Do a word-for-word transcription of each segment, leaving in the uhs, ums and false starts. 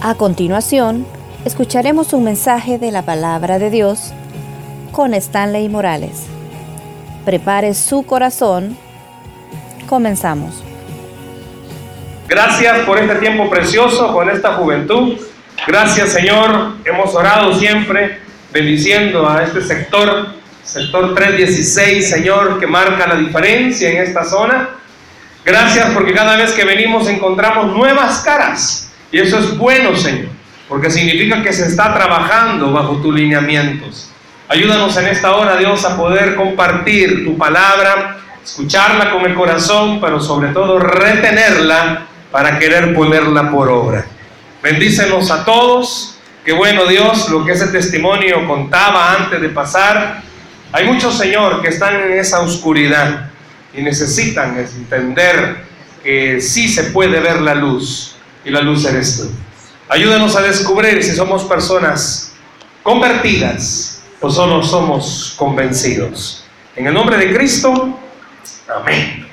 A continuación, escucharemos un mensaje de la Palabra de Dios con Stanley Morales. Prepare su corazón. Comenzamos. Gracias por este tiempo precioso, con esta juventud. Gracias, Señor. Hemos orado siempre, bendiciendo a este sector, sector tres dieciséis, Señor, que marca la diferencia en esta zona. Gracias porque cada vez que venimos encontramos nuevas caras. Y eso es bueno, Señor, porque significa que se está trabajando bajo tus lineamientos. Ayúdanos en esta hora, Dios, a poder compartir tu palabra, escucharla con el corazón, pero sobre todo retenerla para querer ponerla por obra. Bendícenos a todos. Qué bueno, Dios, lo que ese testimonio contaba antes de pasar. Hay muchos, Señor, que están en esa oscuridad y necesitan entender que sí se puede ver la luz. Y la luz eres tú. Ayúdanos a descubrir si somos personas convertidas o solo somos convencidos. En el nombre de Cristo, amén.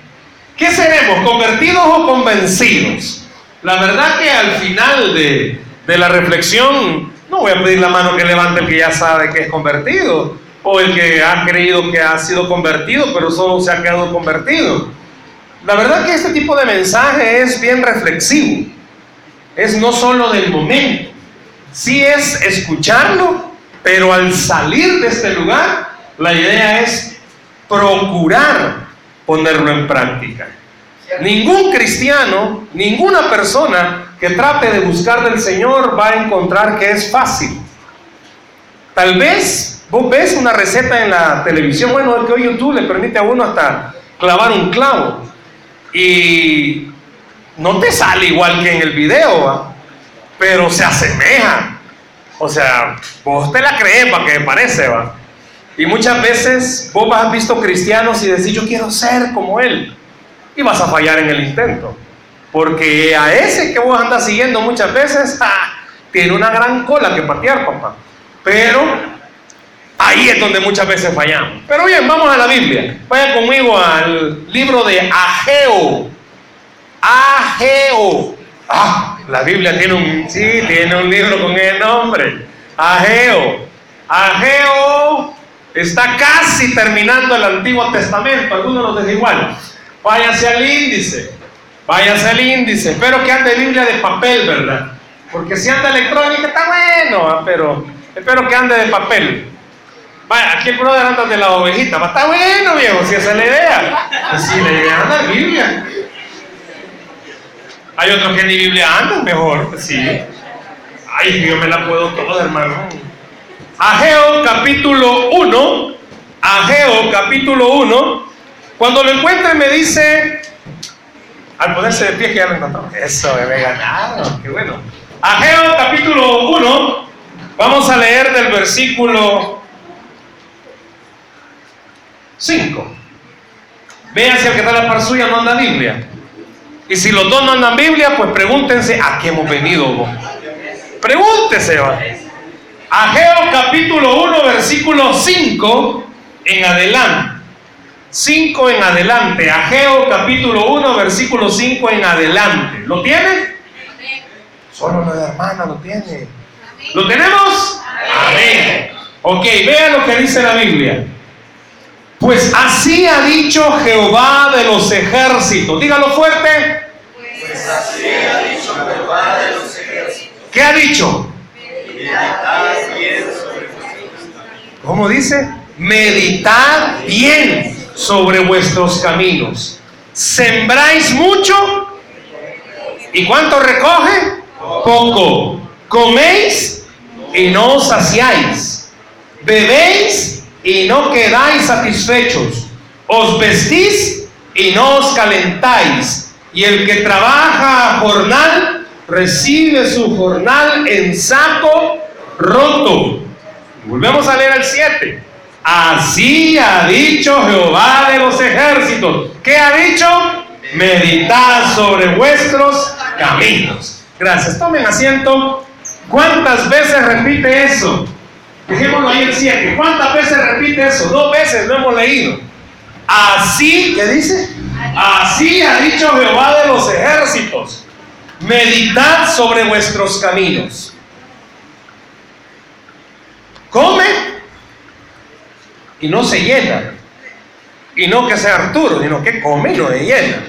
¿Qué seremos, convertidos o convencidos? La verdad que al final de, de la reflexión, no voy a pedir la mano que levante el que ya sabe que es convertido, o el que ha creído que ha sido convertido, pero solo se ha quedado convertido. La verdad que este tipo de mensaje es bien reflexivo. Es no solo del momento, sí es escucharlo, pero al salir de este lugar, la idea es procurar ponerlo en práctica. Ningún cristiano, ninguna persona que trate de buscar del Señor va a encontrar que es fácil. Tal vez vos ves una receta en la televisión, bueno, el que hoy YouTube le permite a uno hasta clavar un clavo, y no te sale igual que en el video, ¿va? Pero se asemeja. O sea, vos te la crees para que parece, ¿va? Y muchas veces vos has visto cristianos y decís, yo quiero ser como él. Y vas a fallar en el intento. Porque a ese que vos andas siguiendo muchas veces, ¡ja!, tiene una gran cola que patear, papá. Pero ahí es donde muchas veces fallamos. Pero bien, vamos a la Biblia. Vaya conmigo al libro de Ageo. Ageo. Ah, la Biblia tiene un, sí, tiene un libro con el nombre. Ageo. Ageo está casi terminando el Antiguo Testamento. Algunos nos desigual. Váyase al índice. Váyase al índice. Espero que ande Biblia de papel, ¿verdad? Porque si anda electrónica está bueno, pero espero que ande de papel. Vaya, aquí el brother anda de la ovejita. Está bueno, viejo, si esa es la idea. Si la idea anda Biblia. Hay otros que ni Biblia andan, mejor, sí. Ay, yo me la puedo todo, hermano. Ageo capítulo uno, Ageo capítulo uno. Cuando lo encuentren me dice, al ponerse de pie que ya lo encontramos. Eso, me he ganado, qué bueno. Ageo capítulo uno, vamos a leer del versículo cinco. Vean si el que está a la par suya no anda Biblia. Y si los dos no andan Biblia, pues pregúntense a qué hemos venido vos. Pregúntese, va. Ageo capítulo uno, versículo cinco en adelante. cinco en adelante. Ageo capítulo uno, versículo cinco en adelante. ¿Lo tiene? Solo la hermana lo tiene. ¿Lo tenemos? Amén. Ok, vean lo que dice la Biblia. Pues así ha dicho Jehová de los ejércitos. Dígalo fuerte. Pues así ha dicho Jehová de los ejércitos. ¿Qué ha dicho? Meditad bien sobre vuestros caminos. ¿Cómo dice? Meditad bien sobre vuestros caminos. Sembráis mucho. ¿Y cuánto recoge? Poco. Coméis y no os saciáis. Bebéis y no quedáis satisfechos, os vestís y no os calentáis, y el que trabaja a jornal recibe su jornal en saco roto. Volvemos a leer el siete. Así ha dicho Jehová de los ejércitos. ¿Qué ha dicho? Meditad sobre vuestros caminos. Gracias, tomen asiento. ¿Cuántas veces repite eso? Dejémoslo ahí el siete. ¿Cuántas veces repite eso? Dos veces lo hemos leído. Así, ¿qué dice? Así ha dicho Jehová de los ejércitos. meditad sobre vuestros caminos. Come y no se llena, y no que sea Arturo, sino que come y no se llena.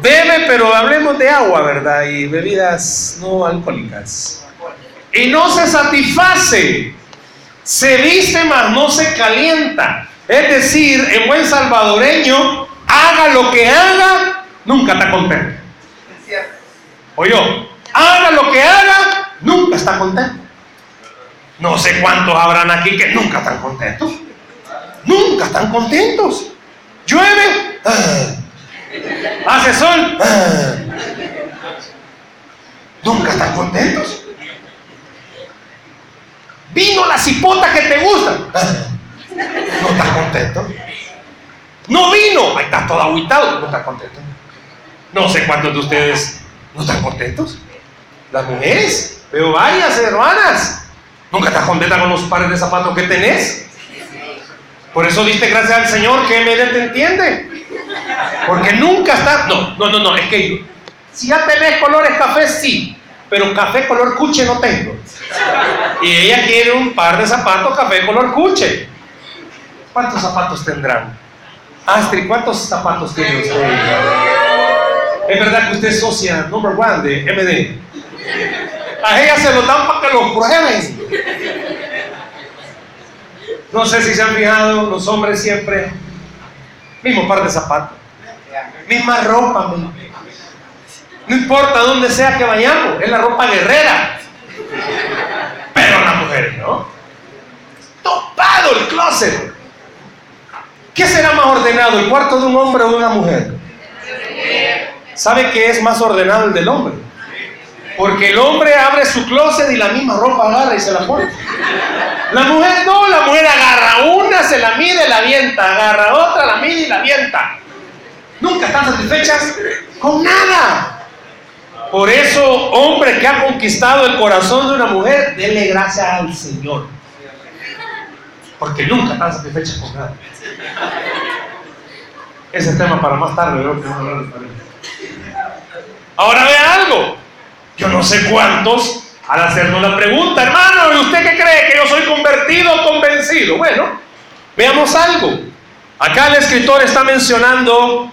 Bebe, pero hablemos de agua, ¿verdad? Y bebidas no alcohólicas. Y no se satisface, se viste mas no se calienta. Es decir, en buen salvadoreño, haga lo que haga, nunca está contento. Oye, haga lo que haga, nunca está contento. No sé cuántos habrán aquí que nunca están contentos. Nunca están contentos. Llueve, ah. Hace sol, ah. Nunca están contentos. Vino la cipota que te gusta, ah. No estás contento. No vino, ahí estás todo agüitado, no estás contento. No sé cuántos de ustedes no están contentos. Las mujeres, veo varias hermanas. ¿Nunca estás contenta con los pares de zapatos que tenés? Por eso diste gracias al Señor que me te entiende. Porque nunca estás... No, no, no, no, es que si ya tenés colores café, sí. Pero café color cuche no tengo. Y ella quiere un par de zapatos café color cuche. ¿Cuántos zapatos tendrán? Astrid, ¿cuántos zapatos tiene usted? Es verdad que usted es socia number one de M D. A ella se lo dan para que los prueben. No sé si se han fijado, los hombres siempre mismo par de zapatos, misma ropa, mismo. No importa dónde sea que vayamos, es la ropa guerrera. Pero las mujeres no. Topado el closet. ¿Qué será más ordenado, el cuarto de un hombre o de una mujer? ¿Sabe que es más ordenado el del hombre? Porque el hombre abre su closet y la misma ropa agarra y se la pone. La mujer no, la mujer agarra una, se la mide, la avienta, agarra otra, la mide y la avienta. Nunca están satisfechas con nada. Por eso, hombre que ha conquistado el corazón de una mujer, denle gracias al Señor. Porque nunca están satisfechas con nada. Ese es tema para más tarde, creo que vamos a hablar de ahora. Ve algo. Yo no sé cuántos al hacernos la pregunta, hermano, ¿y usted qué cree? ¿Que yo soy convertido o convencido? Bueno, veamos algo. Acá el escritor está mencionando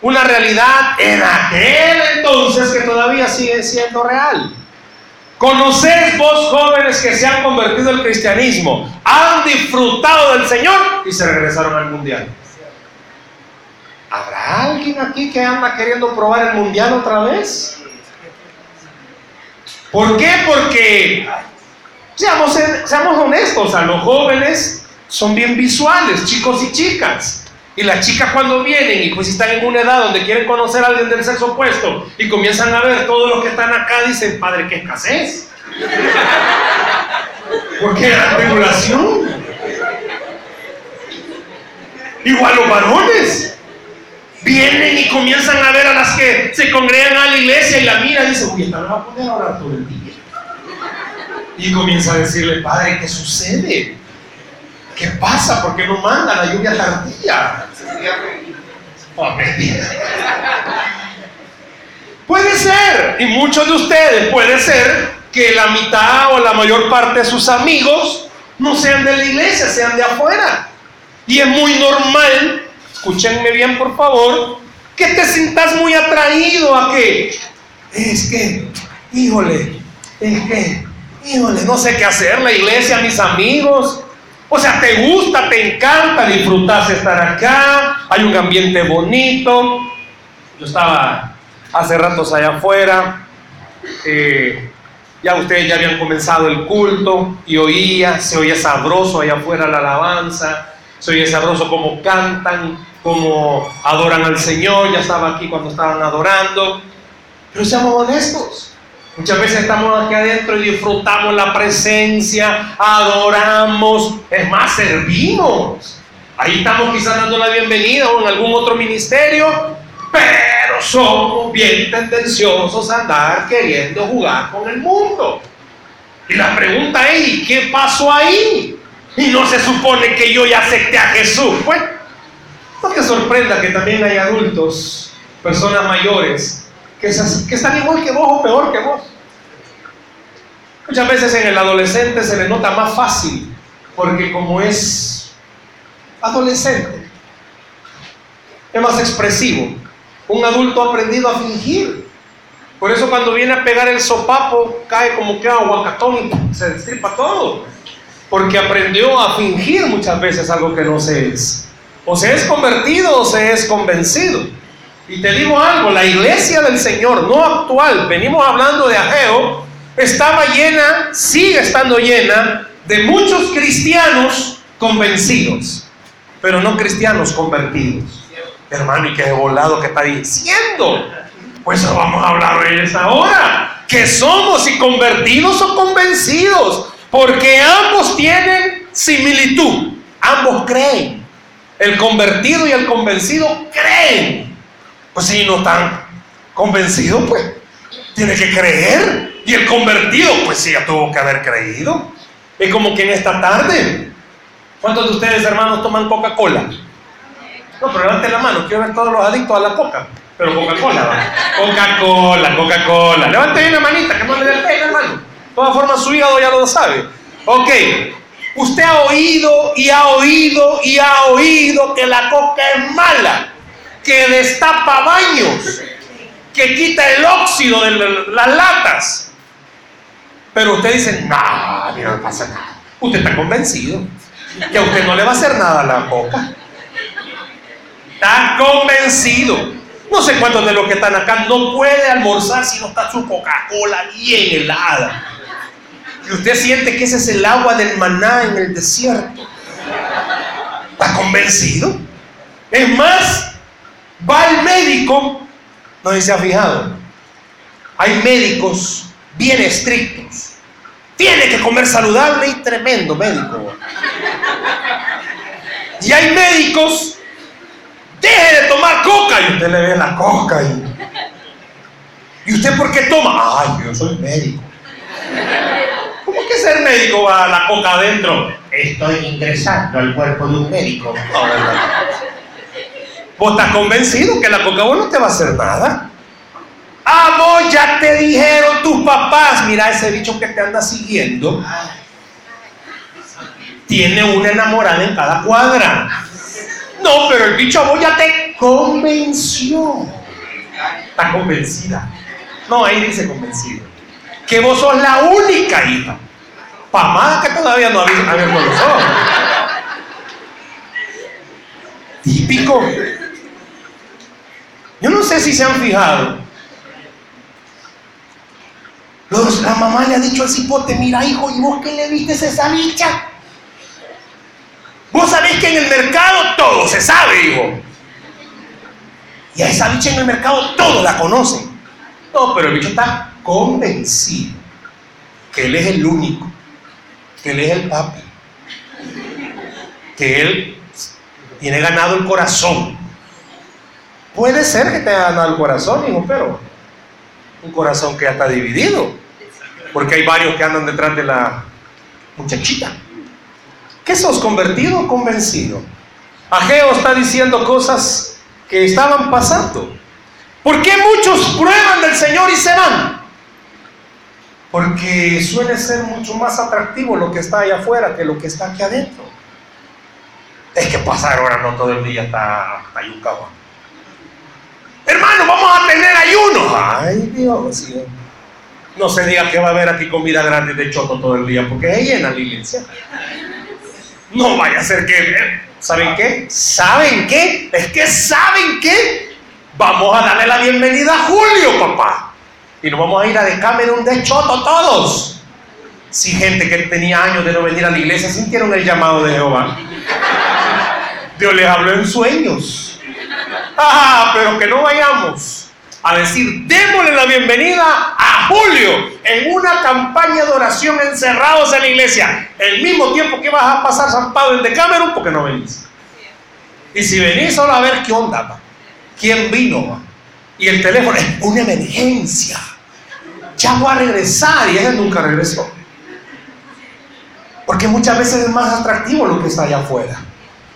una realidad en aquel entonces que todavía sigue siendo real. Conocéis vos, jóvenes, que se han convertido al cristianismo, han disfrutado del Señor y se regresaron al mundial. ¿Habrá alguien aquí que anda queriendo probar el mundial otra vez? ¿Por qué? Porque, seamos, seamos honestos, a los jóvenes son bien visuales, chicos y chicas. Y las chicas cuando vienen y pues están en una edad donde quieren conocer a alguien del sexo opuesto y comienzan a ver todos los que están acá, dicen, padre, qué escasez. ¿Por qué la regulación? Igual los varones. Vienen y comienzan a ver a las que se congregan a la iglesia y la miran y dicen, uy, esta me va a poner a orar todo el día. Y comienza a decirle, padre, ¿qué sucede? ¿Qué pasa? ¿Por qué no mandan la lluvia tardía? Oh, mentira. Puede ser, y muchos de ustedes, puede ser que la mitad o la mayor parte de sus amigos no sean de la iglesia, sean de afuera. Y es muy normal, escúchenme bien por favor, que te sientas muy atraído a que es que, híjole, es que, híjole, no sé qué hacer, la iglesia, mis amigos, o sea, te gusta, te encanta, disfrutas estar acá, hay un ambiente bonito. Yo estaba hace ratos allá afuera, eh, ya ustedes ya habían comenzado el culto y oía, se oía sabroso allá afuera la alabanza, se oía sabroso como cantan, como adoran al Señor. Ya estaba aquí cuando estaban adorando. Pero seamos honestos, muchas veces estamos aquí adentro y disfrutamos la presencia, adoramos, es más, servimos. Ahí estamos quizás dando la bienvenida o en algún otro ministerio, pero somos bien tendenciosos a andar queriendo jugar con el mundo. Y la pregunta es, ¿y qué pasó ahí? Y no se supone que yo ya acepté a Jesús. Pues no te sorprenda que también hay adultos, personas mayores, que, es, que están igual que vos o peor que vos. Muchas veces en el adolescente se le nota más fácil, porque como es adolescente, es más expresivo. Un adulto ha aprendido a fingir. Por eso cuando viene a pegar el sopapo, cae como que aguacatón y se destripa todo. Porque aprendió a fingir muchas veces algo que no se es. O se es convertido o se es convencido. Y te digo algo, la iglesia del Señor, no actual, venimos hablando de Ageo, estaba llena, sigue estando llena de muchos cristianos convencidos, pero no cristianos convertidos. Hermano, y qué volado que está diciendo. Pues lo vamos a hablar hoy en esta hora. ¿Qué somos, si convertidos o convencidos? Porque ambos tienen similitud, ambos creen. El convertido y el convencido creen. Pues si no están convencidos, pues tiene que creer. Y el convertido, pues sí, ya tuvo que haber creído. Es como que en esta tarde, ¿cuántos de ustedes, hermanos, toman Coca-Cola? No, pero levante la mano, quiero ver todos los adictos a la coca. Pero Coca-Cola, ¿no? Coca-Cola, Coca-Cola. Levante una manita, que no le dé pena, hermano. De todas formas, su hígado ya lo sabe. Ok, usted ha oído y ha oído y ha oído que la coca es mala, que destapa baños, que quita el óxido de las latas. Pero usted dice, no, a mí no me pasa nada. Usted está convencido que a usted no le va a hacer nada a la coca. Está convencido. No sé cuántos de los que están acá no puede almorzar si no está su Coca-Cola bien helada. Y usted siente que ese es el agua del maná en el desierto. ¿Está convencido? Es más, va al médico, no se ha fijado. Hay médicos bien estrictos. Tiene que comer saludable y tremendo médico. Y hay médicos, deje de tomar coca. Y usted le ve la coca. Y, ¿Y usted por qué toma? Ay, yo soy médico. ¿Cómo que ser médico va a la coca adentro? Estoy ingresando al cuerpo de un médico. No, no, no. Vos estás convencido que la coca no te va a hacer nada. Ah, vos ya te dijeron tus papás, mira ese bicho que te anda siguiendo. Tiene una enamorada en cada cuadra. No, pero el bicho a vos ya te convenció. Está convencida. No, ahí dice convencido. Que vos sos la única hija. Pamada que todavía no había abierto los ojos. Típico. Yo no sé si se han fijado. Los, la mamá le ha dicho al cipote, mira hijo, ¿y vos qué le viste a esa bicha? Vos sabés que en el mercado todo se sabe, hijo. Y a esa bicha en el mercado todos la conocen. No, pero el bicho está convencido que él es el único, que él es el papi, que él tiene ganado el corazón. Puede ser que te haya ganado el corazón, hijo, pero un corazón que ya está dividido, porque hay varios que andan detrás de la muchachita. ¿Qué sos, convertido o convencido? Ageo está diciendo cosas que estaban pasando. ¿Por qué muchos prueban del Señor y se van? Porque suele ser mucho más atractivo lo que está allá afuera que lo que está aquí adentro. Es que pasar ahora no todo el día está ayuncado. Hermano, vamos a tener ayuno. Ay, Dios, Dios. No se diga que va a haber aquí comida grande de choto todo el día, porque es llena la iglesia. No vaya a ser que... ¿Saben qué? ¿Saben qué? Es que ¿saben qué? Vamos a darle la bienvenida a Julio, papá. Y nos vamos a ir a Decameron de choto todos. Si gente que tenía años de no venir a la iglesia sintieron el llamado de Jehová. Dios les habló en sueños. Ah, pero que no vayamos a decir, démosle la bienvenida a Julio en una campaña de oración encerrados en la iglesia. El mismo tiempo que vas a pasar San Pablo en Decameron, porque no venís. Y si venís, solo a ver qué onda, va. ¿Quién vino, va? Y el teléfono es una emergencia. Ya voy a regresar, y ella nunca regresó. Porque muchas veces es más atractivo lo que está allá afuera.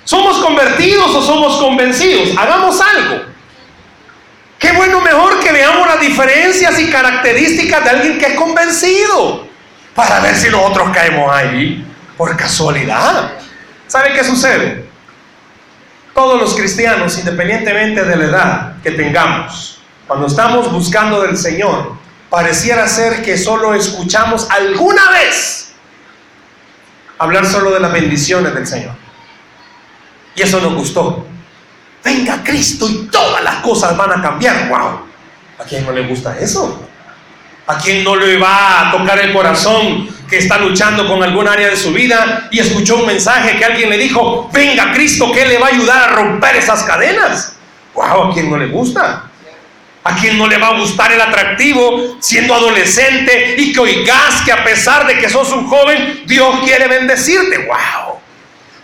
¿Somos convertidos o somos convencidos? Hagamos algo. Qué bueno, mejor que veamos las diferencias y características de alguien que es convencido, para ver si nosotros caemos ahí por casualidad. ¿Sabe qué sucede? Todos los cristianos, independientemente de la edad que tengamos, cuando estamos buscando del Señor, pareciera ser que solo escuchamos alguna vez hablar solo de las bendiciones del Señor. Y eso nos gustó. Venga Cristo y todas las cosas van a cambiar. ¡Wow! ¿A quién no le gusta eso? ¿A quién no le va a tocar el corazón que está luchando con algún área de su vida y escuchó un mensaje que alguien le dijo, venga Cristo, que le va a ayudar a romper esas cadenas? ¡Wow! ¿A quién no le gusta? ¿A quién no le va a gustar el atractivo siendo adolescente y que oigas que a pesar de que sos un joven, Dios quiere bendecirte? ¡Wow!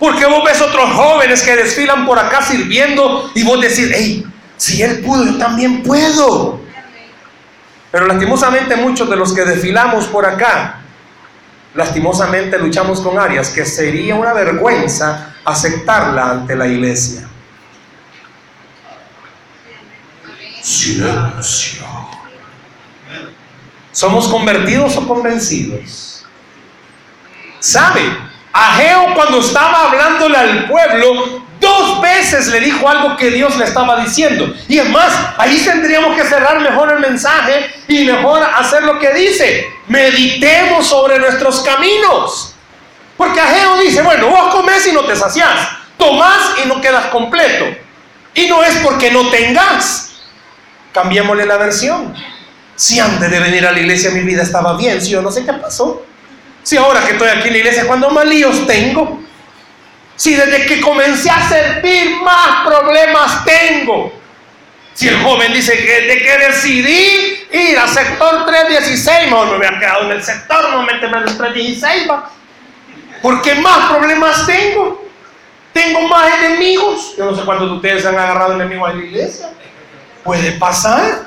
Porque vos ves otros jóvenes que desfilan por acá sirviendo y vos decís, hey, si él pudo, yo también puedo. Pero lastimosamente muchos de los que desfilamos por acá, lastimosamente luchamos con áreas que sería una vergüenza aceptarla ante la iglesia. Silencio. ¿Somos convertidos o convencidos? ¿Sabe? Ageo, cuando estaba hablándole al pueblo, dos veces le dijo algo que Dios le estaba diciendo. Y es más, ahí tendríamos que cerrar mejor el mensaje y mejor hacer lo que dice: meditemos sobre nuestros caminos. Porque Ageo dice, bueno, vos comés y no te saciás, tomás y no quedas completo. Y no es porque no tengas. Cambiémosle la versión. Si antes de venir a la iglesia mi vida estaba bien, si yo no sé qué pasó. Si ahora que estoy aquí en la iglesia, cuando más líos tengo. Si desde que comencé a servir, más problemas tengo. Si el joven dice que de que decidí ir al sector tres dieciséis, mejor me hubiera quedado en el sector, no meterme en el tres dieciséis, va. Porque más problemas tengo. Tengo más enemigos. Yo no sé cuántos de ustedes han agarrado enemigos en la iglesia. Puede pasar.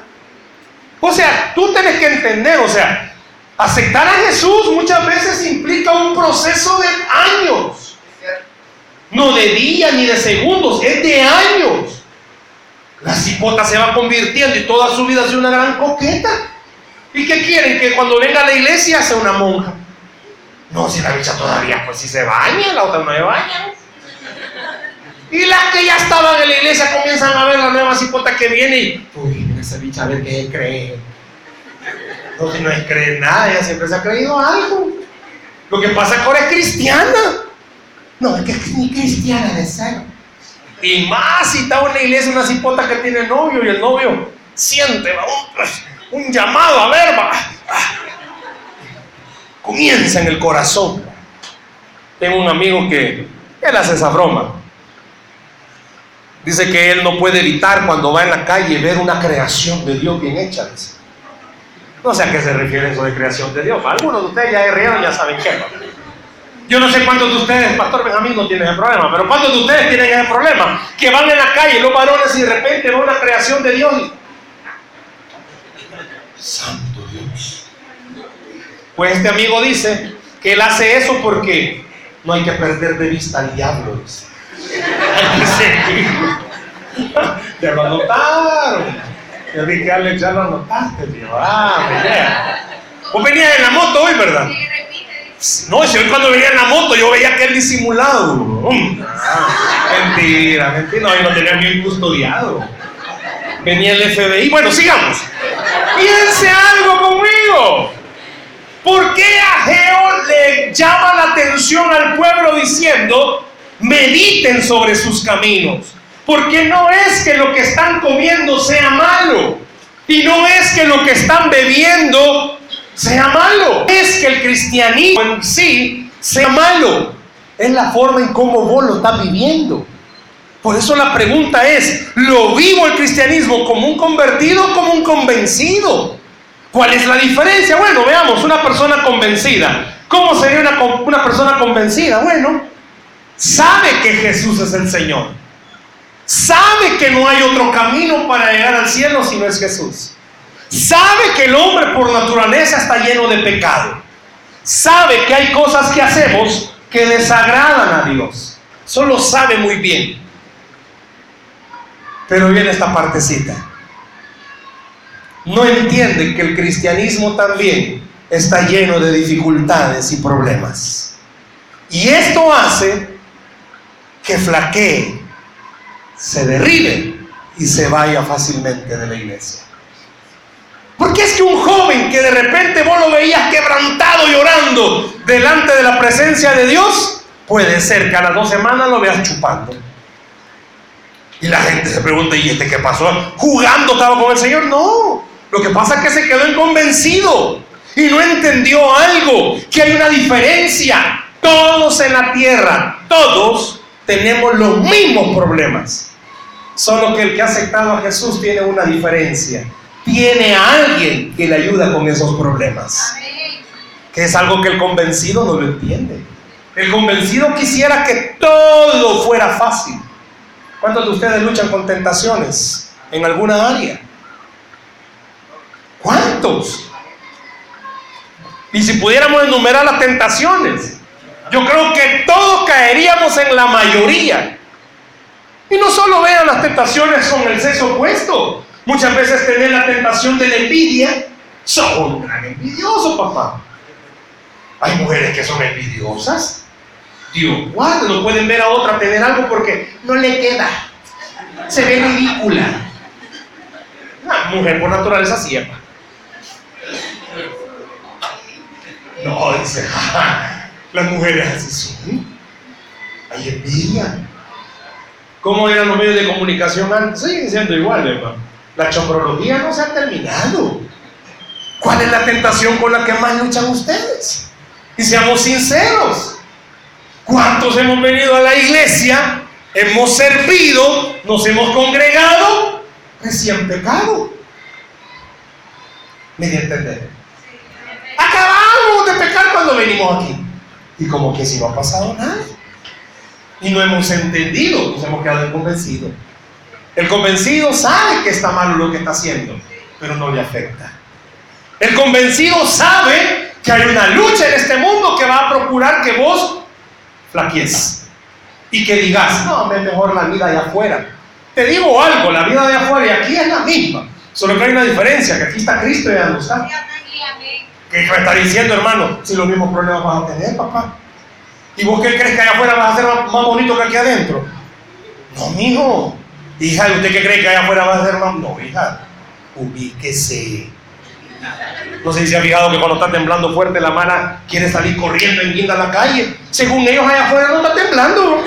O sea, tú tienes que entender, o sea, aceptar a Jesús muchas veces implica un proceso de años, no de días ni de segundos, es de años. La cipota se va convirtiendo y toda su vida es una gran coqueta. ¿Y qué quieren? Que cuando venga a la iglesia sea una monja. No, si la bicha todavía, pues si se baña, la otra no se baña. Y las que ya estaban en la iglesia comienzan a ver la nueva cipota que viene y uy, esa bicha, a ver qué cree. No, si no se cree nada, ella siempre se ha creído algo. Lo que pasa es que ahora es cristiana. No, es que es ni cristiana de ser. Y más si está en la iglesia una cipota que tiene novio y el novio siente va, un, un llamado a ver, va. Comienza en el corazón. Tengo un amigo que él hace esa broma. Dice que él no puede evitar cuando va en la calle ver una creación de Dios bien hecha. Dice. No sé a qué se refiere eso de creación de Dios. Algunos de ustedes ya rieron, ya saben qué. Yo no sé cuántos de ustedes, Pastor Benjamín, no tienen ese problema, pero cuántos de ustedes tienen ese problema, que van en la calle los varones y de repente ven una creación de Dios. Santo Dios. Pues este amigo dice que él hace eso porque no hay que perder de vista al diablo. Dice. Te lo anotaron. Yo dije, Alex, ya lo anotaste, tío. Ah, mira. Vos venías en la moto hoy, ¿verdad? No, si hoy cuando venía en la moto yo veía aquel disimulado. Mentira, mentira. No, y lo tenía bien custodiado. Venía el F B I. Bueno, sigamos. Piense algo conmigo. ¿Por qué Ageo le llama la atención al pueblo diciendo, mediten sobre sus caminos? Porque no es que lo que están comiendo sea malo. Y no es que lo que están bebiendo sea malo. Es que el cristianismo en sí sea malo. Es la forma en cómo vos lo estás viviendo. Por eso la pregunta es, ¿lo vivo el cristianismo como un convertido o como un convencido? ¿Cuál es la diferencia? Bueno, veamos, una persona convencida. ¿Cómo sería una, una persona convencida? Bueno, sabe que Jesús es el Señor. Sabe que no hay otro camino para llegar al cielo si no es Jesús. Sabe que el hombre por naturaleza está lleno de pecado. Sabe que hay cosas que hacemos que desagradan a Dios. Solo sabe muy bien. Pero viene esta partecita. no entienden que el cristianismo también está lleno de dificultades y problemas. Y esto hace que flaquee, se derribe y se vaya fácilmente de la iglesia. Porque es que un joven que de repente vos lo veías quebrantado llorando delante de la presencia de Dios, puede ser que a las dos semanas lo veas chupando. Y la gente se pregunta, ¿y este qué pasó? ¿Jugando estaba con el Señor? No, lo que pasa es que se quedó inconvencido y no entendió algo, que hay una diferencia. Todos en la tierra, todos tenemos los mismos problemas, solo que el que ha aceptado a Jesús tiene una diferencia, tiene a alguien que le ayuda con esos problemas, que es algo que el convencido no lo entiende. El convencido quisiera que todo fuera fácil. ¿Cuántos de ustedes luchan con tentaciones en alguna área? ¿Cuántos? Y si pudiéramos enumerar las tentaciones, yo creo que todos caeríamos en la mayoría. Y no solo vean las tentaciones con el sexo opuesto. Muchas veces tenés la tentación de la envidia. Sos un gran envidioso, papá. Hay mujeres que son envidiosas. Dios, guau, no pueden ver a otra tener algo porque no le queda, se ve ridícula. Una mujer por naturaleza ciega. No, dice, ja, ja, las mujeres así son. Hay envidia. ¿Cómo eran los medios de comunicación antes? Siguen siendo iguales, hermano. La chombrología no se ha terminado. ¿Cuál es la tentación con la que más luchan ustedes? Y seamos sinceros. ¿Cuántos hemos venido a la iglesia? Hemos servido, nos hemos congregado, recién pecado. ¿Me di a entender? Acabamos de pecar cuando venimos aquí. Y como que si no ha pasado nada. Y no hemos entendido, nos hemos quedado convencidos. El convencido sabe que está malo lo que está haciendo, pero no le afecta. El convencido sabe que hay una lucha en este mundo que va a procurar que vos flaquees y que digas, no, es mejor la vida de afuera. Te digo algo, la vida de afuera y aquí es la misma, solo que hay una diferencia, que aquí está Cristo y allá no está. ¿Qué me está diciendo, hermano? Si los mismos problemas vas a tener, papá. ¿Y vos qué crees que allá afuera vas a ser más bonito que aquí adentro? No, mijo. Hija, ¿usted qué cree que allá afuera vas a ser más? No, hija, ubíquese. No sé si se ha fijado que cuando está temblando fuerte la mano quiere salir corriendo en guinda a la calle. Según ellos allá afuera no está temblando.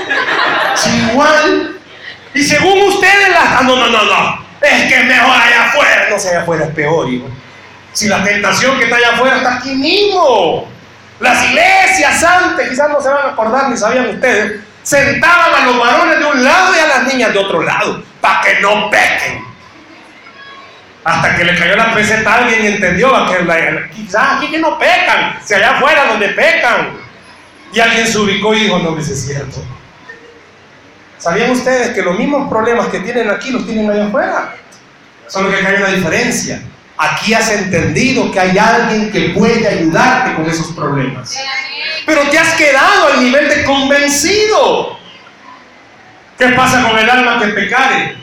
Es igual. Y según ustedes las... Ah, no, no, no, no. Es que mejor allá afuera. No sé, allá afuera es peor, hijo. Si la tentación que está allá afuera está aquí mismo. Las iglesias antes, quizás no se van a acordar ni sabían ustedes, sentaban a los varones de un lado y a las niñas de otro lado para que no pequen. Hasta que le cayó la peseta a alguien y entendió que quizás aquí que no pecan, si allá afuera donde pecan. Y alguien se ubicó y dijo, no, pues es cierto. ¿Sabían ustedes que los mismos problemas que tienen aquí los tienen allá afuera? Solo que hay una diferencia. Aquí has entendido que hay alguien que puede ayudarte con esos problemas, pero te has quedado al nivel de convencido. ¿Qué pasa con el alma que pecare?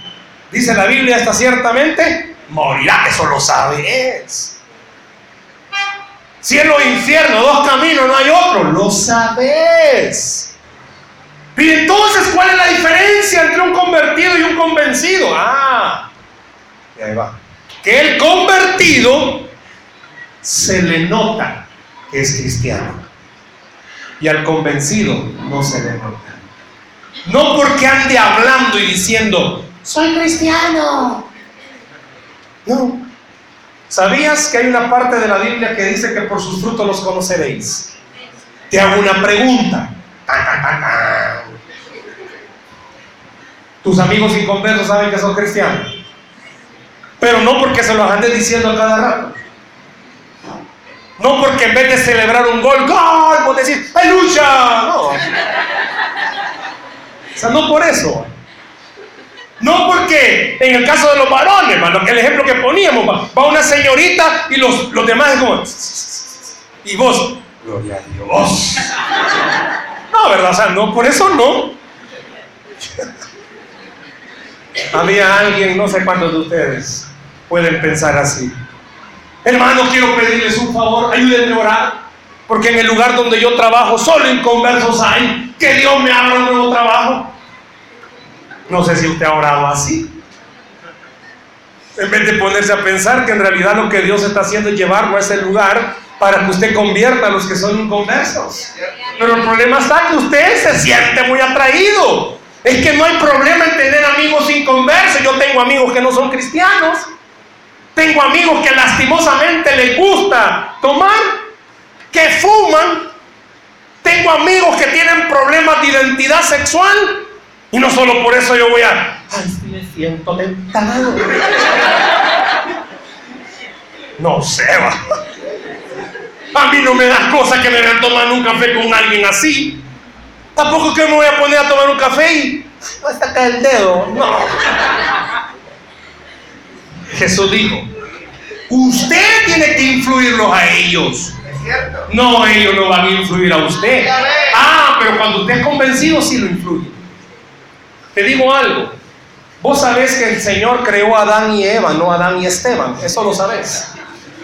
Dice la Biblia, hasta ciertamente morirá, eso lo sabes. Cielo e infierno, dos caminos, no hay otro, lo sabes. Y entonces, ¿cuál es la diferencia entre un convertido y un convencido? Ah, y ahí va. Que el convertido se le nota que es cristiano y al convencido no se le nota. No porque ande hablando y diciendo, soy cristiano. No. ¿Sabías que hay una parte de la Biblia que dice que por sus frutos los conoceréis? Te hago una pregunta. Tus amigos inconversos saben que son cristianos, pero no porque se los andes diciendo a cada rato. No porque en vez de celebrar un gol, ¡gol!, vos decís, ¡aleluya! No. O sea, no por eso. No porque, en el caso de los varones, hermano, que el ejemplo que poníamos, va, va una señorita y los, los demás es como... Y vos, gloria a Dios. No, ¿verdad? O sea, no, por eso no. Había alguien, no sé cuántos de ustedes, pueden pensar así. Hermano, quiero pedirles un favor, ayúdenme a orar, porque en el lugar donde yo trabajo solo inconversos hay. Que Dios me abra un nuevo trabajo. No sé si usted ha orado así, en vez de ponerse a pensar que en realidad lo que Dios está haciendo es llevarlo a ese lugar para que usted convierta a los que son inconversos. Pero el problema está que usted se siente muy atraído. Es que no hay problema en tener amigos inconversos. Yo tengo amigos que no son cristianos, tengo amigos que lastimosamente les gusta tomar, que fuman, tengo amigos que tienen problemas de identidad sexual. Y no solo por eso yo voy a... Ay, si me siento tentado. No sé, va. A mí no me da cosa que me vean tomar un café con alguien así. Tampoco que me voy a poner a tomar un café y... voy a sacar el dedo. No. Jesús dijo, usted tiene que influirlos a ellos. Es cierto. No, ellos no van a influir a usted. Ah, pero cuando usted es convencido, sí lo influye. Te digo algo, vos sabés que el Señor creó a Adán y Eva, no a Adán y Esteban, eso lo sabés,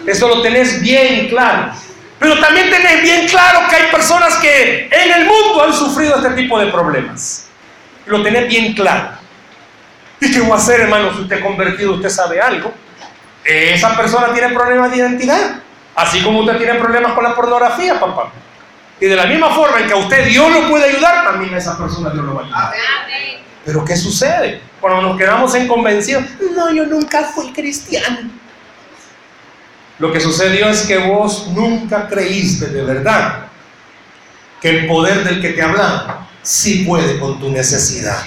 eso lo tenés bien claro, pero también tenés bien claro que hay personas que en el mundo han sufrido este tipo de problemas, lo tenés bien claro. ¿Y qué voy a hacer, hermano? Si usted es convertido, usted sabe algo, esa persona tiene problemas de identidad, así como usted tiene problemas con la pornografía, papá. Y de la misma forma en que a usted Dios lo puede ayudar, también a esa persona Dios lo va a ayudar. Pero ¿qué sucede cuando nos quedamos en convencidos? No, yo nunca fui cristiano. Lo que sucedió es que vos nunca creíste de verdad que el poder del que te hablaba sí puede con tu necesidad.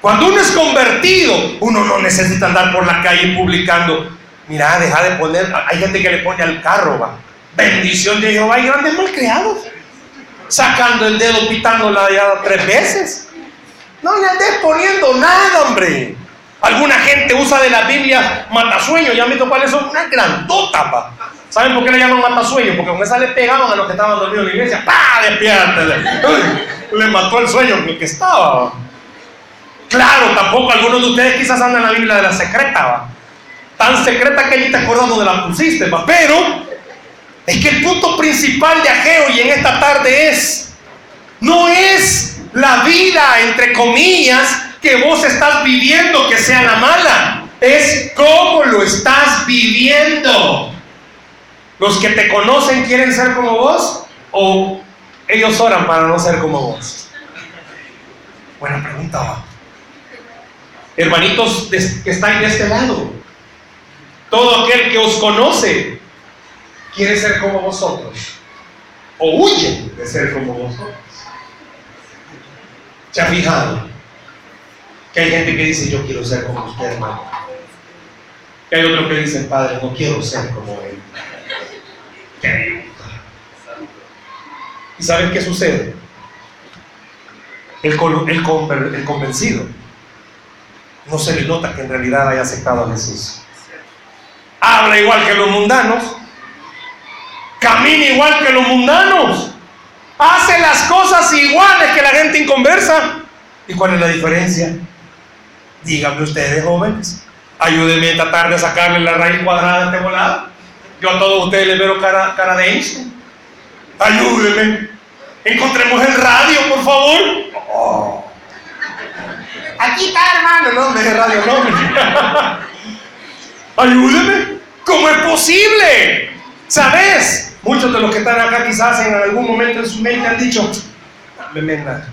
Cuando uno es convertido, uno no necesita andar por la calle publicando. Mira, deja de poner, hay gente que le pone al carro, va, bendición de Jehová, y grandes malcriados, sacando el dedo, pitándola ya tres veces. No le andes poniendo nada, hombre. Alguna gente usa de la Biblia matasueños. Ya me dijo cuáles son, una grandota, pa. ¿Saben por qué le llaman matasueños? Porque con esa le pegaban a los que estaban dormidos en la iglesia. ¡Pah! Despiértale. Le mató el sueño en el que estaba, ¿va? Claro, tampoco algunos de ustedes quizás andan en la Biblia de la secreta, ¿va? Tan secreta que ni te acuerdas donde la pusiste, ¿va? Pero es que el punto principal de Ageo y en esta tarde es, no es la vida, entre comillas, que vos estás viviendo que sea la mala, es cómo lo estás viviendo. Los que te conocen quieren ser como vos, o ellos oran para no ser como vos. Buena pregunta. Hermanitos que están de este lado, todo aquel que os conoce quiere ser como vosotros, o huye de ser como vosotros. ¿Se ha fijado que hay gente que dice yo quiero ser como usted, hermano? Que hay otros que dicen, padre, no quiero ser como él. ¿Qué? ¿Y sabes qué sucede? El, el, el convencido no se le nota que en realidad haya aceptado a Jesús. Habla igual que los mundanos, camina igual que los mundanos, hace las cosas iguales que la gente inconversa. ¿Y cuál es la diferencia? Díganme ustedes, jóvenes. Ayúdenme esta tarde a sacarle la raíz cuadrada a este volado. Yo a todos ustedes les veo cara, cara de Einstein. Ayúdenme. Encontremos el radio, por favor. Oh. Aquí está, hermano. No, no es el radio, no. Ayúdenme. ¿Cómo es posible? ¿Sabes? Muchos de los que están acá quizás en algún momento en su mente han dicho, "Menda,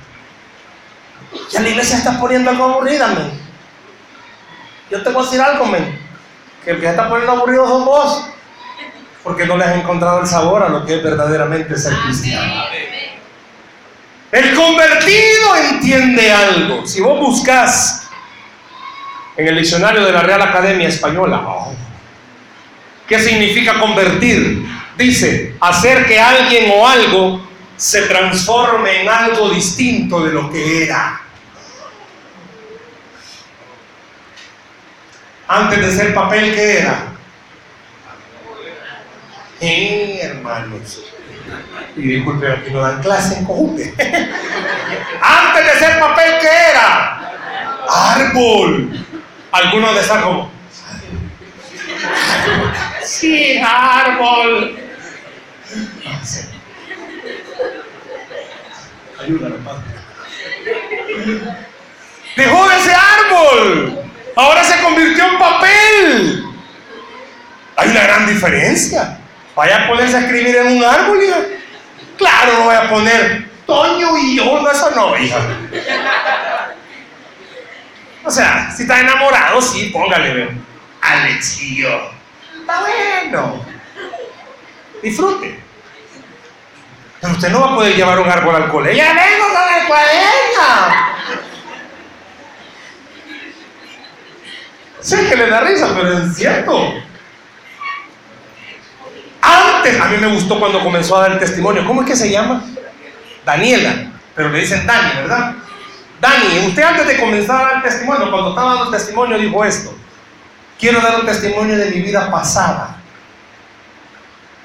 ya la iglesia está poniendo algo aburrida, men. Yo te voy a decir algo, men, que el que está poniendo aburrido son vos, porque no le has encontrado el sabor a lo que es verdaderamente ser cristiano." El convertido entiende algo. Si vos buscas en el diccionario de la Real Academia Española, oh, ¿qué significa convertir? Dice, hacer que alguien o algo se transforme en algo distinto de lo que era. Antes de ser papel, ¿qué era? Eh, hermanos. Y disculpen, aquí no dan clase en Cojute. Antes de ser papel, ¿qué era? Árbol. Algunos de esas como... sin árbol. Ayúdanos, Padre. Dejó ese árbol. Ahora se convirtió en papel. Hay una gran diferencia. Vaya a ponerse a escribir en un árbol, hija. Claro, no voy a poner Toño y yo, no, eso no, hija. O sea, si está enamorado, sí, póngale, veo. Alex y yo. Está bueno. Disfrute. Pero usted no va a poder llevar un árbol al colegio. ¡Ya vengo con el cuaderno! Sé que le da risa, pero es cierto. Antes, a mí me gustó cuando comenzó a dar el testimonio. ¿Cómo es que se llama? Daniela. Pero le dicen Dani, ¿verdad? Dani, usted antes de comenzar a dar testimonio, cuando estaba dando testimonio, dijo esto: quiero dar un testimonio de mi vida pasada.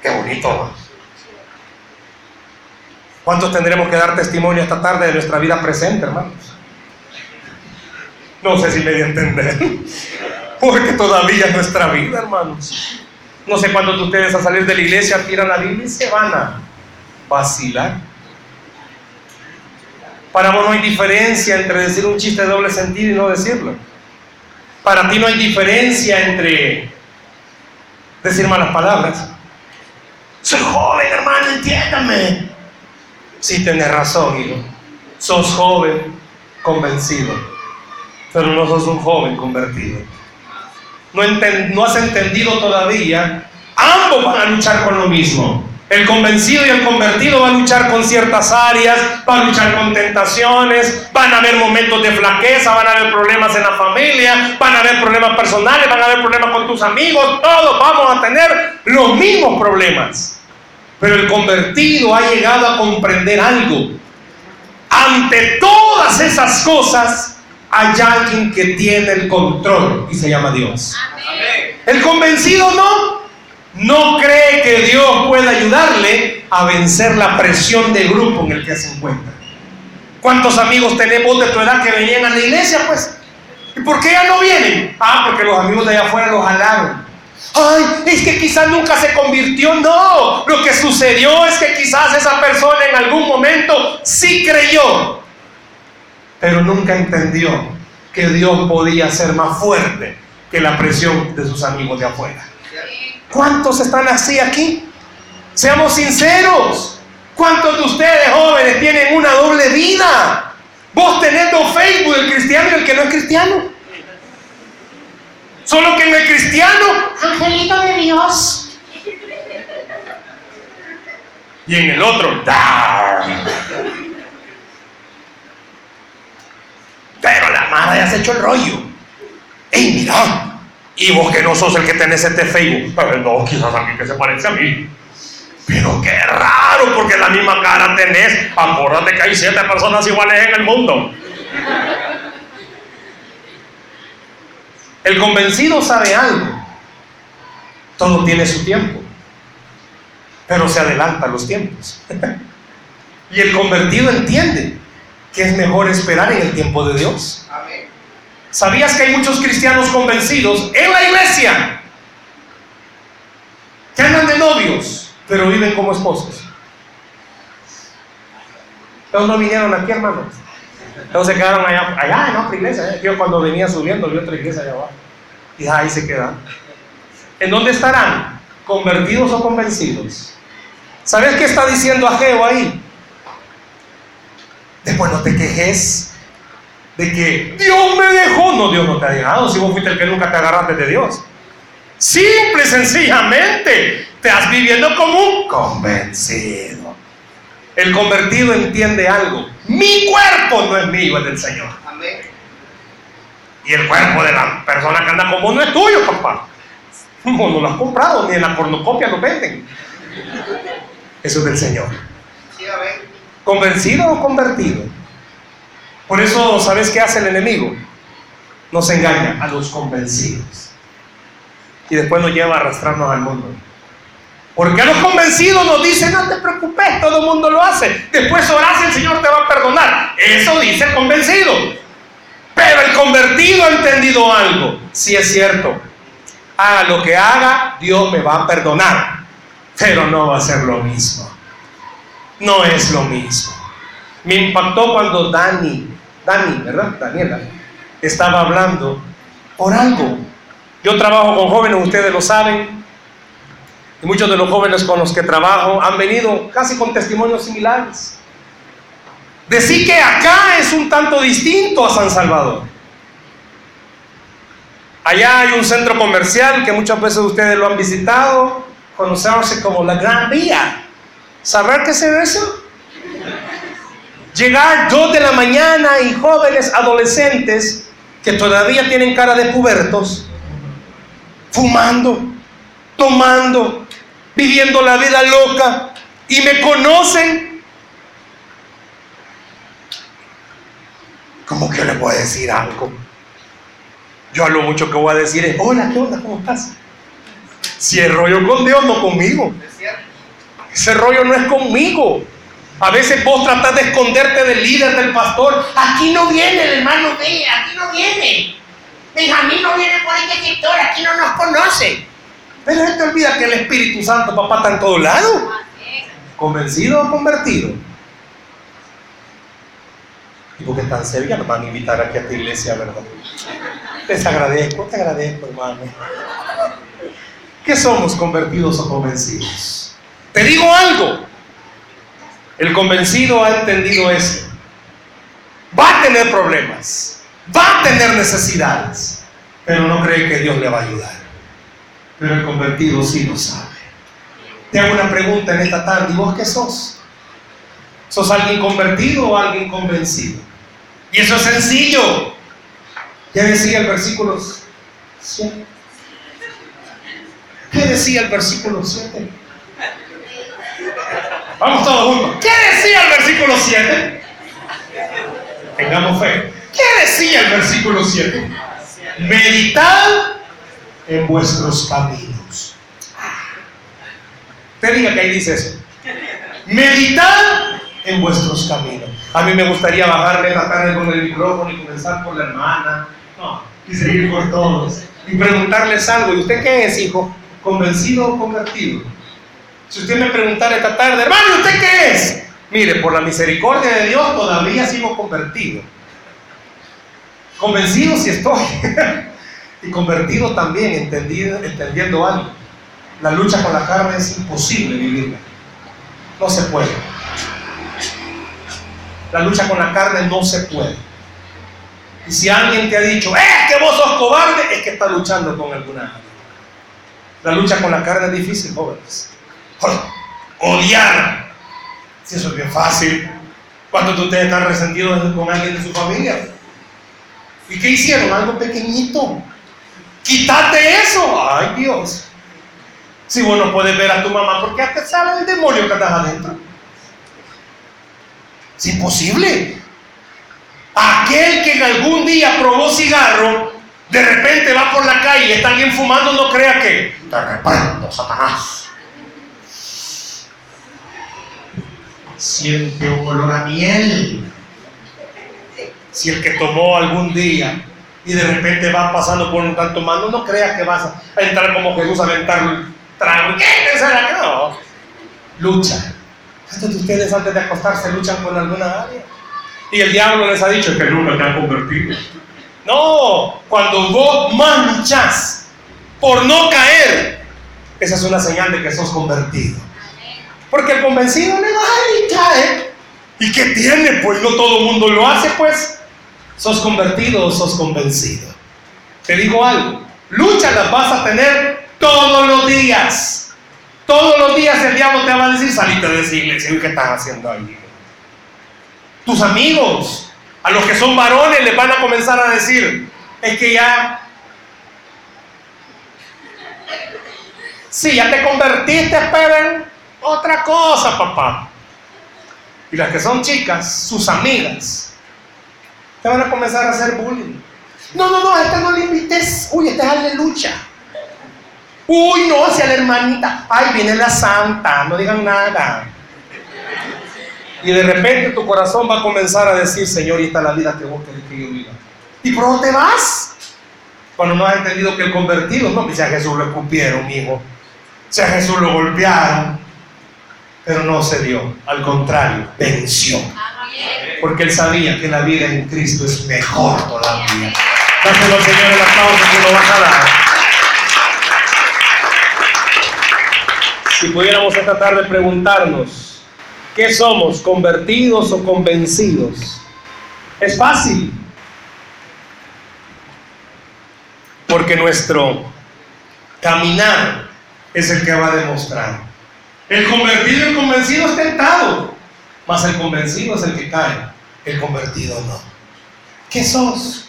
Qué bonito, ¿no? ¿Cuántos tendremos que dar testimonio esta tarde de nuestra vida presente, hermanos? No sé si me di a entender, porque todavía es nuestra vida, hermanos. No sé cuántos de ustedes al salir de la iglesia tiran la Biblia y se van a vacilar. Para vos no hay diferencia entre decir un chiste de doble sentido y no decirlo. Para ti no hay diferencia entre decir malas palabras. Soy joven, hermano, entiéndame. Sí, tenés razón, hijo. Sos joven convencido, pero no sos un joven convertido. No, enten, no has entendido todavía. Ambos van a luchar con lo mismo. El convencido y el convertido van a luchar con ciertas áreas, van a luchar con tentaciones, van a haber momentos de flaqueza, van a haber problemas en la familia, van a haber problemas personales, van a haber problemas con tus amigos, todos vamos a tener los mismos problemas. Pero el convertido ha llegado a comprender algo. Ante todas esas cosas, hay alguien que tiene el control y se llama Dios. Amén. El convencido no. No cree que Dios pueda ayudarle a vencer la presión del grupo en el que se encuentra. ¿Cuántos amigos tenemos de tu edad que venían a la iglesia, pues? ¿Y por qué ya no vienen? Ah, porque los amigos de allá afuera los jalaron. Ay, es que quizás nunca se convirtió. No, lo que sucedió es que quizás esa persona en algún momento sí creyó, pero nunca entendió que Dios podía ser más fuerte que la presión de sus amigos de afuera. ¿Cuántos están así aquí? Seamos sinceros. ¿Cuántos de ustedes jóvenes tienen una doble vida? Vos tenés dos Facebook, el cristiano y el que no es cristiano. Solo que en el cristiano, angelito de Dios. Y en el otro, ¡dar! Pero la mara ya se echó el rollo. ¡Ey, mira! Y vos que no sos el que tenés este Facebook. Pero no, quizás alguien que se parece a mí. Pero qué raro, porque la misma cara tenés. Acuérdate que hay siete personas iguales en el mundo. El convencido sabe algo. Todo tiene su tiempo, pero se adelanta a los tiempos. Y el convertido entiende que es mejor esperar en el tiempo de Dios. Amén. ¿Sabías que hay muchos cristianos convencidos en la iglesia que andan de novios, pero viven como esposos? Entonces no vinieron aquí, hermanos. Entonces se quedaron allá, allá en otra iglesia. Yo cuando venía subiendo vi otra iglesia allá abajo. Y ahí se quedan. ¿En dónde estarán? ¿Convertidos o convencidos? ¿Sabes qué está diciendo Ageo ahí? Después no te quejes de que Dios me dejó. No, Dios no te ha dejado, si vos fuiste el que nunca te agarraste de Dios. Simple y sencillamente te estás viviendo como un convencido. El convertido entiende algo: mi cuerpo no es mío, es del Señor. Amén. Y el cuerpo de la persona que anda con vos no es tuyo, papá. No, no lo has comprado, ni en la pornocopia lo venden. Eso es del Señor. Sí, amén. ¿Convencido o convertido? Por eso, ¿sabes qué hace el enemigo? Nos engaña a los convencidos. Y después nos lleva a arrastrarnos al mundo. Porque a los convencidos nos dicen: no te preocupes, todo el mundo lo hace. Después orás, el Señor te va a perdonar. Eso dice el convencido. Pero el convertido ha entendido algo. Sí, es cierto. Ah, lo que haga, Dios me va a perdonar. Pero no va a ser lo mismo. No es lo mismo. Me impactó cuando Dani, Dani, ¿verdad? Daniela, estaba hablando por algo. Yo trabajo con jóvenes, ustedes lo saben. Y muchos de los jóvenes con los que trabajo han venido casi con testimonios similares. Decir que acá es un tanto distinto a San Salvador. Allá hay un centro comercial que muchas veces ustedes lo han visitado, conocerse como la Gran Vía. ¿Saber qué es eso? Llegar dos de la mañana y jóvenes adolescentes que todavía tienen cara de pubertos, fumando, tomando, viviendo la vida loca, y me conocen. ¿Cómo que le puedo decir algo? Yo a lo mucho que voy a decir es: hola, ¿qué onda? ¿Cómo estás? Si el rollo con Dios, no conmigo. Ese rollo no es conmigo. A veces vos tratás de esconderte del líder, del pastor. Aquí no viene el hermano B, aquí no viene. Benjamín no viene por este escritor, aquí no nos conoce. Pero no te olvidas que el Espíritu Santo, papá, está en todo lado. ¿Convencido o convertido? Y porque están serios, nos van a invitar aquí a tu iglesia, ¿verdad? Les agradezco, te agradezco, hermano. ¿Qué somos, convertidos o convencidos? Te digo algo. El convencido ha entendido eso. Va a tener problemas, va a tener necesidades, pero no cree que Dios le va a ayudar. Pero el convertido sí lo sabe. Te hago una pregunta en esta tarde: ¿y vos qué sos? ¿Sos alguien convertido o alguien convencido? Y eso es sencillo. ¿Qué decía el versículo siete? ¿Qué decía el versículo siete? Vamos todos juntos. ¿Qué decía el versículo siete? Tengamos fe. ¿Qué decía el versículo siete? Meditad en vuestros caminos. Te diga que ahí dice eso. Meditad en vuestros caminos. A mí me gustaría bajarle la tarde con el micrófono y comenzar por la hermana. No, y seguir por todos. Y preguntarles algo. ¿Y usted qué es, hijo? ¿Convencido o convertido? Si usted me preguntara esta tarde: hermano, ¿usted qué es? Mire, por la misericordia de Dios todavía sigo convertido. Convencido sí estoy. Y convertido también, entendido, entendiendo algo. La lucha con la carne es imposible vivirla. No se puede. La lucha con la carne no se puede. Y si alguien te ha dicho: ¡eh, que vos sos cobarde!, es que está luchando con alguna área. La lucha con la carne es difícil, jóvenes. Odiar. Si eso es bien fácil. ¿Cuántos de ustedes están resentidos con alguien de su familia? ¿Y qué hicieron? Algo pequeñito. ¡Quítate eso! ¡Ay, Dios! Si vos no puedes ver a tu mamá, ¿por qué te sale el demonio que estás adentro? Es imposible. Aquel que algún día probó cigarro, de repente va por la calle y está alguien fumando, no crea que te reprendo, Satanás. Siente un olor a miel. Si el que tomó algún día y de repente va pasando por un tanto mano, no creas que vas a entrar como Jesús a aventar trago. ¿Qué pensará que no? Lucha. ¿Cuántos de ustedes antes de acostarse luchan con alguna área? Y el diablo les ha dicho que nunca te han convertido. No, cuando vos más luchás por no caer, esa es una señal de que sos convertido. Porque el convencido le va y cae. ¿Y qué tiene? Pues no todo el mundo lo hace, pues. ¿Sos convertido o sos convencido? Te digo algo: lucha las vas a tener todos los días. Todos los días el diablo te va a decir: salite de esa iglesia. ¿Qué estás haciendo ahí? Tus amigos, a los que son varones, les van a comenzar a decir: es que ya, sí, ya te convertiste, esperen otra cosa, papá. Y las que son chicas, sus amigas, te van a comenzar a hacer bullying. No, no, no, a esta no le invites. Uy, esta es aleluya. Uy, no, hacia la hermanita. Ay, viene la santa, no digan nada. Y de repente tu corazón va a comenzar a decir: Señor, esta es la vida que vos querés que yo viva. Y pronto te vas. Cuando no has entendido que el convertido, no, si a Jesús lo escupieron, hijo, si a Jesús lo golpearon, pero no se dio, al contrario, venció. Porque él sabía que la vida en Cristo es mejor todavía. Dáselo al Señor el aplauso que lo vas a dar. Si pudiéramos esta tarde preguntarnos, ¿qué somos, convertidos o convencidos? Es fácil. Porque nuestro caminar es el que va a demostrar. El convertido y el convencido es tentado, mas el convencido es el que cae, el convertido no. ¿Qué sos?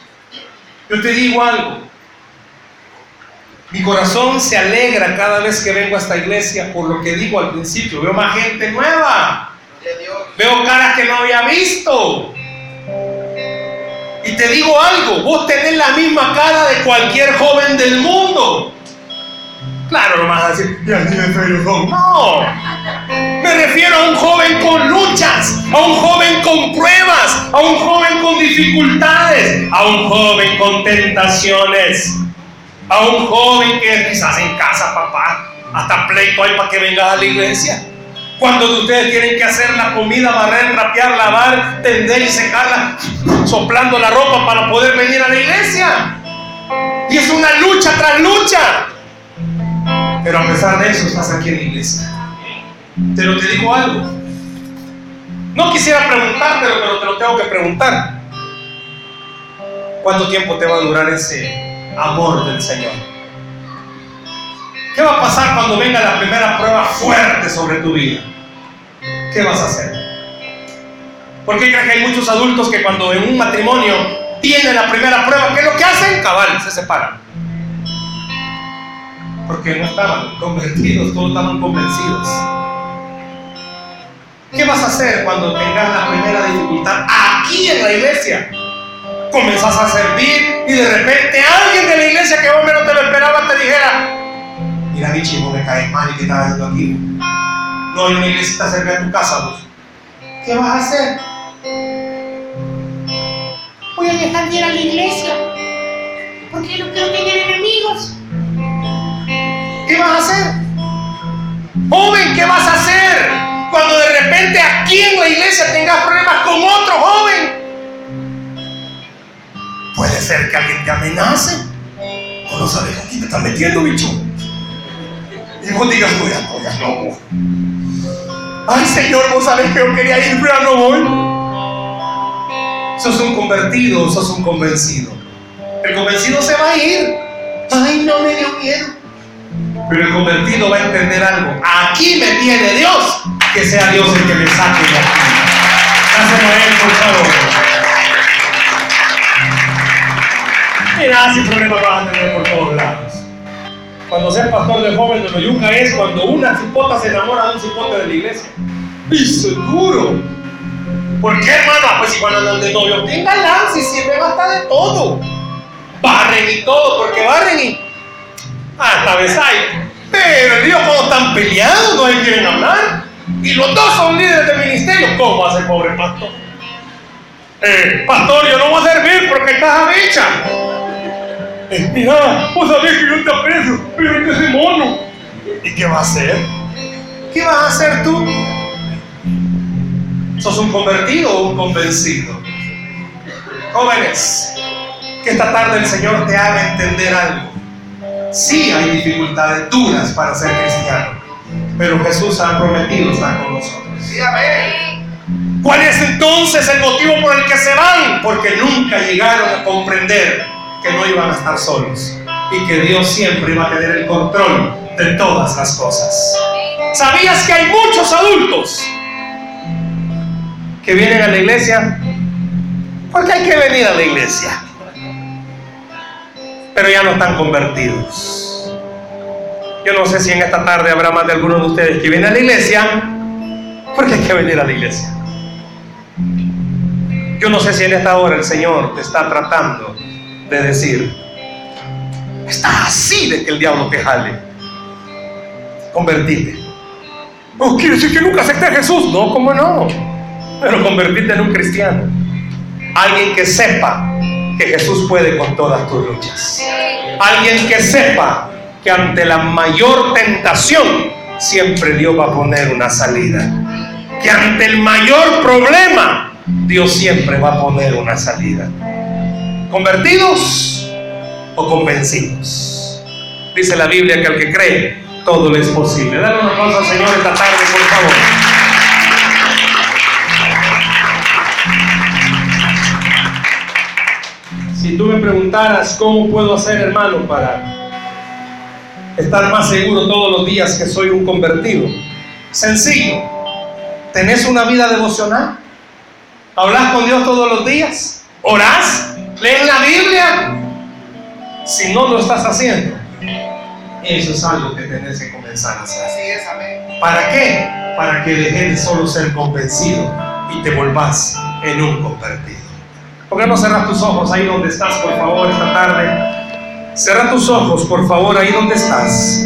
Yo te digo algo. Mi corazón se alegra cada vez que vengo a esta iglesia por lo que digo al principio. Veo más gente nueva. Veo caras que no había visto. Y te digo algo, vos tenés la misma cara de cualquier joven del mundo. Claro, no vas a decir, ya ni me estoy loco. No, me refiero a un joven con luchas, a un joven con pruebas, a un joven con dificultades, a un joven con tentaciones, a un joven que quizás en casa, papá, hasta pleito hay para que vengas a la iglesia. Cuando ustedes tienen que hacer la comida, barrer, rapear, lavar, tender y secarla, soplando la ropa para poder venir a la iglesia. Y es una lucha tras lucha. Pero a pesar de eso estás aquí en la iglesia. Pero te digo algo. No quisiera preguntártelo, pero te lo tengo que preguntar. ¿Cuánto tiempo te va a durar ese amor del Señor? ¿Qué va a pasar cuando venga la primera prueba fuerte sobre tu vida? ¿Qué vas a hacer? ¿Por qué crees que hay muchos adultos que cuando en un matrimonio tienen la primera prueba, qué es lo que hacen? Cabal, se separan. Porque no estaban convertidos, todos estaban convencidos. ¿Qué vas a hacer cuando tengas la primera dificultad aquí en la iglesia? Comenzás a servir y de repente alguien de la iglesia que vos menos te lo esperaba te dijera: mira, bichi, vos me caes mal, y qué estás haciendo aquí. No hay una iglesia cerca de tu casa, vos. ¿Qué vas a hacer? Voy a dejar de ir a la iglesia porque no quiero tener enemigos. ¿Qué vas a hacer? Joven, ¿qué vas a hacer cuando de repente aquí en la iglesia tengas problemas con otro joven? Puede ser que alguien te amenace. No lo sabes, aquí te estás metiendo, bicho. Y vos digas, no, ya no, ya no voy. Ay, Señor, vos sabés que yo quería ir, pero no voy. Sos un convertido, sos un convencido. El convencido se va a ir. Ay, no me dio miedo. Pero el convertido va a entender algo. Aquí me tiene Dios. Que sea Dios el que me saque de aquí. Dáselo a él, por favor. Mirá, sin problema vas a tener por todos lados. Cuando seas pastor de jóvenes de Loyuca es cuando una cipota se enamora de un cipote de la iglesia. ¡Y seguro! ¿Por qué, hermana? Pues si van a andar de novio, tenga lance y siempre va a estar de todo. Barren y todo, porque barren y... hasta besay. Pero Dios, cuando están peleados, no hay quieren hablar. Y los dos son líderes de ministerio. ¿Cómo va a ser pobre pastor? Eh, pastor, yo no voy a servir porque estás a bicha. Mira, vos sabés que yo te aprecio, pero es que ese mono. ¿Y qué va a hacer? ¿Qué vas a hacer tú? ¿Sos un convertido o un convencido? Jóvenes, que esta tarde el Señor te haga entender algo. Sí hay dificultades duras para ser cristiano, pero Jesús ha prometido estar con nosotros. Sí, amén. ¿Cuál es entonces el motivo por el que se van? Porque nunca llegaron a comprender que no iban a estar solos y que Dios siempre iba a tener el control de todas las cosas. ¿Sabías que hay muchos adultos que vienen a la iglesia? Porque hay que venir a la iglesia, pero ya no están convertidos. Yo no sé si en esta tarde habrá más de algunos de ustedes que vienen a la iglesia porque hay que venir a la iglesia. Yo no sé si en esta hora el Señor te está tratando de decir: estás así de que el diablo te jale, convertite. Oh, ¿quiere decir que nunca acepté a Jesús? No, ¿cómo no? Pero convertite en un cristiano, alguien que sepa que Jesús puede con todas tus luchas. Alguien que sepa que ante la mayor tentación siempre Dios va a poner una salida, que ante el mayor problema Dios siempre va a poner una salida. ¿Convertidos o convencidos? Dice la Biblia que al que cree todo le es posible. Dale una cosa al Señor esta tarde, por favor. Si tú me preguntaras cómo puedo hacer, hermano, para estar más seguro todos los días que soy un convertido, sencillo. ¿Tenés una vida devocional? ¿Hablas con Dios todos los días? ¿Orás? ¿Lees la Biblia? Si no lo estás haciendo, eso es algo que tenés que comenzar a hacer. Así es, amén. ¿Para qué? Para que dejes de solo ser convencido y te volvás en un convertido. ¿Por qué no cerras tus ojos ahí donde estás, por favor, esta tarde? Cierra tus ojos, por favor, ahí donde estás.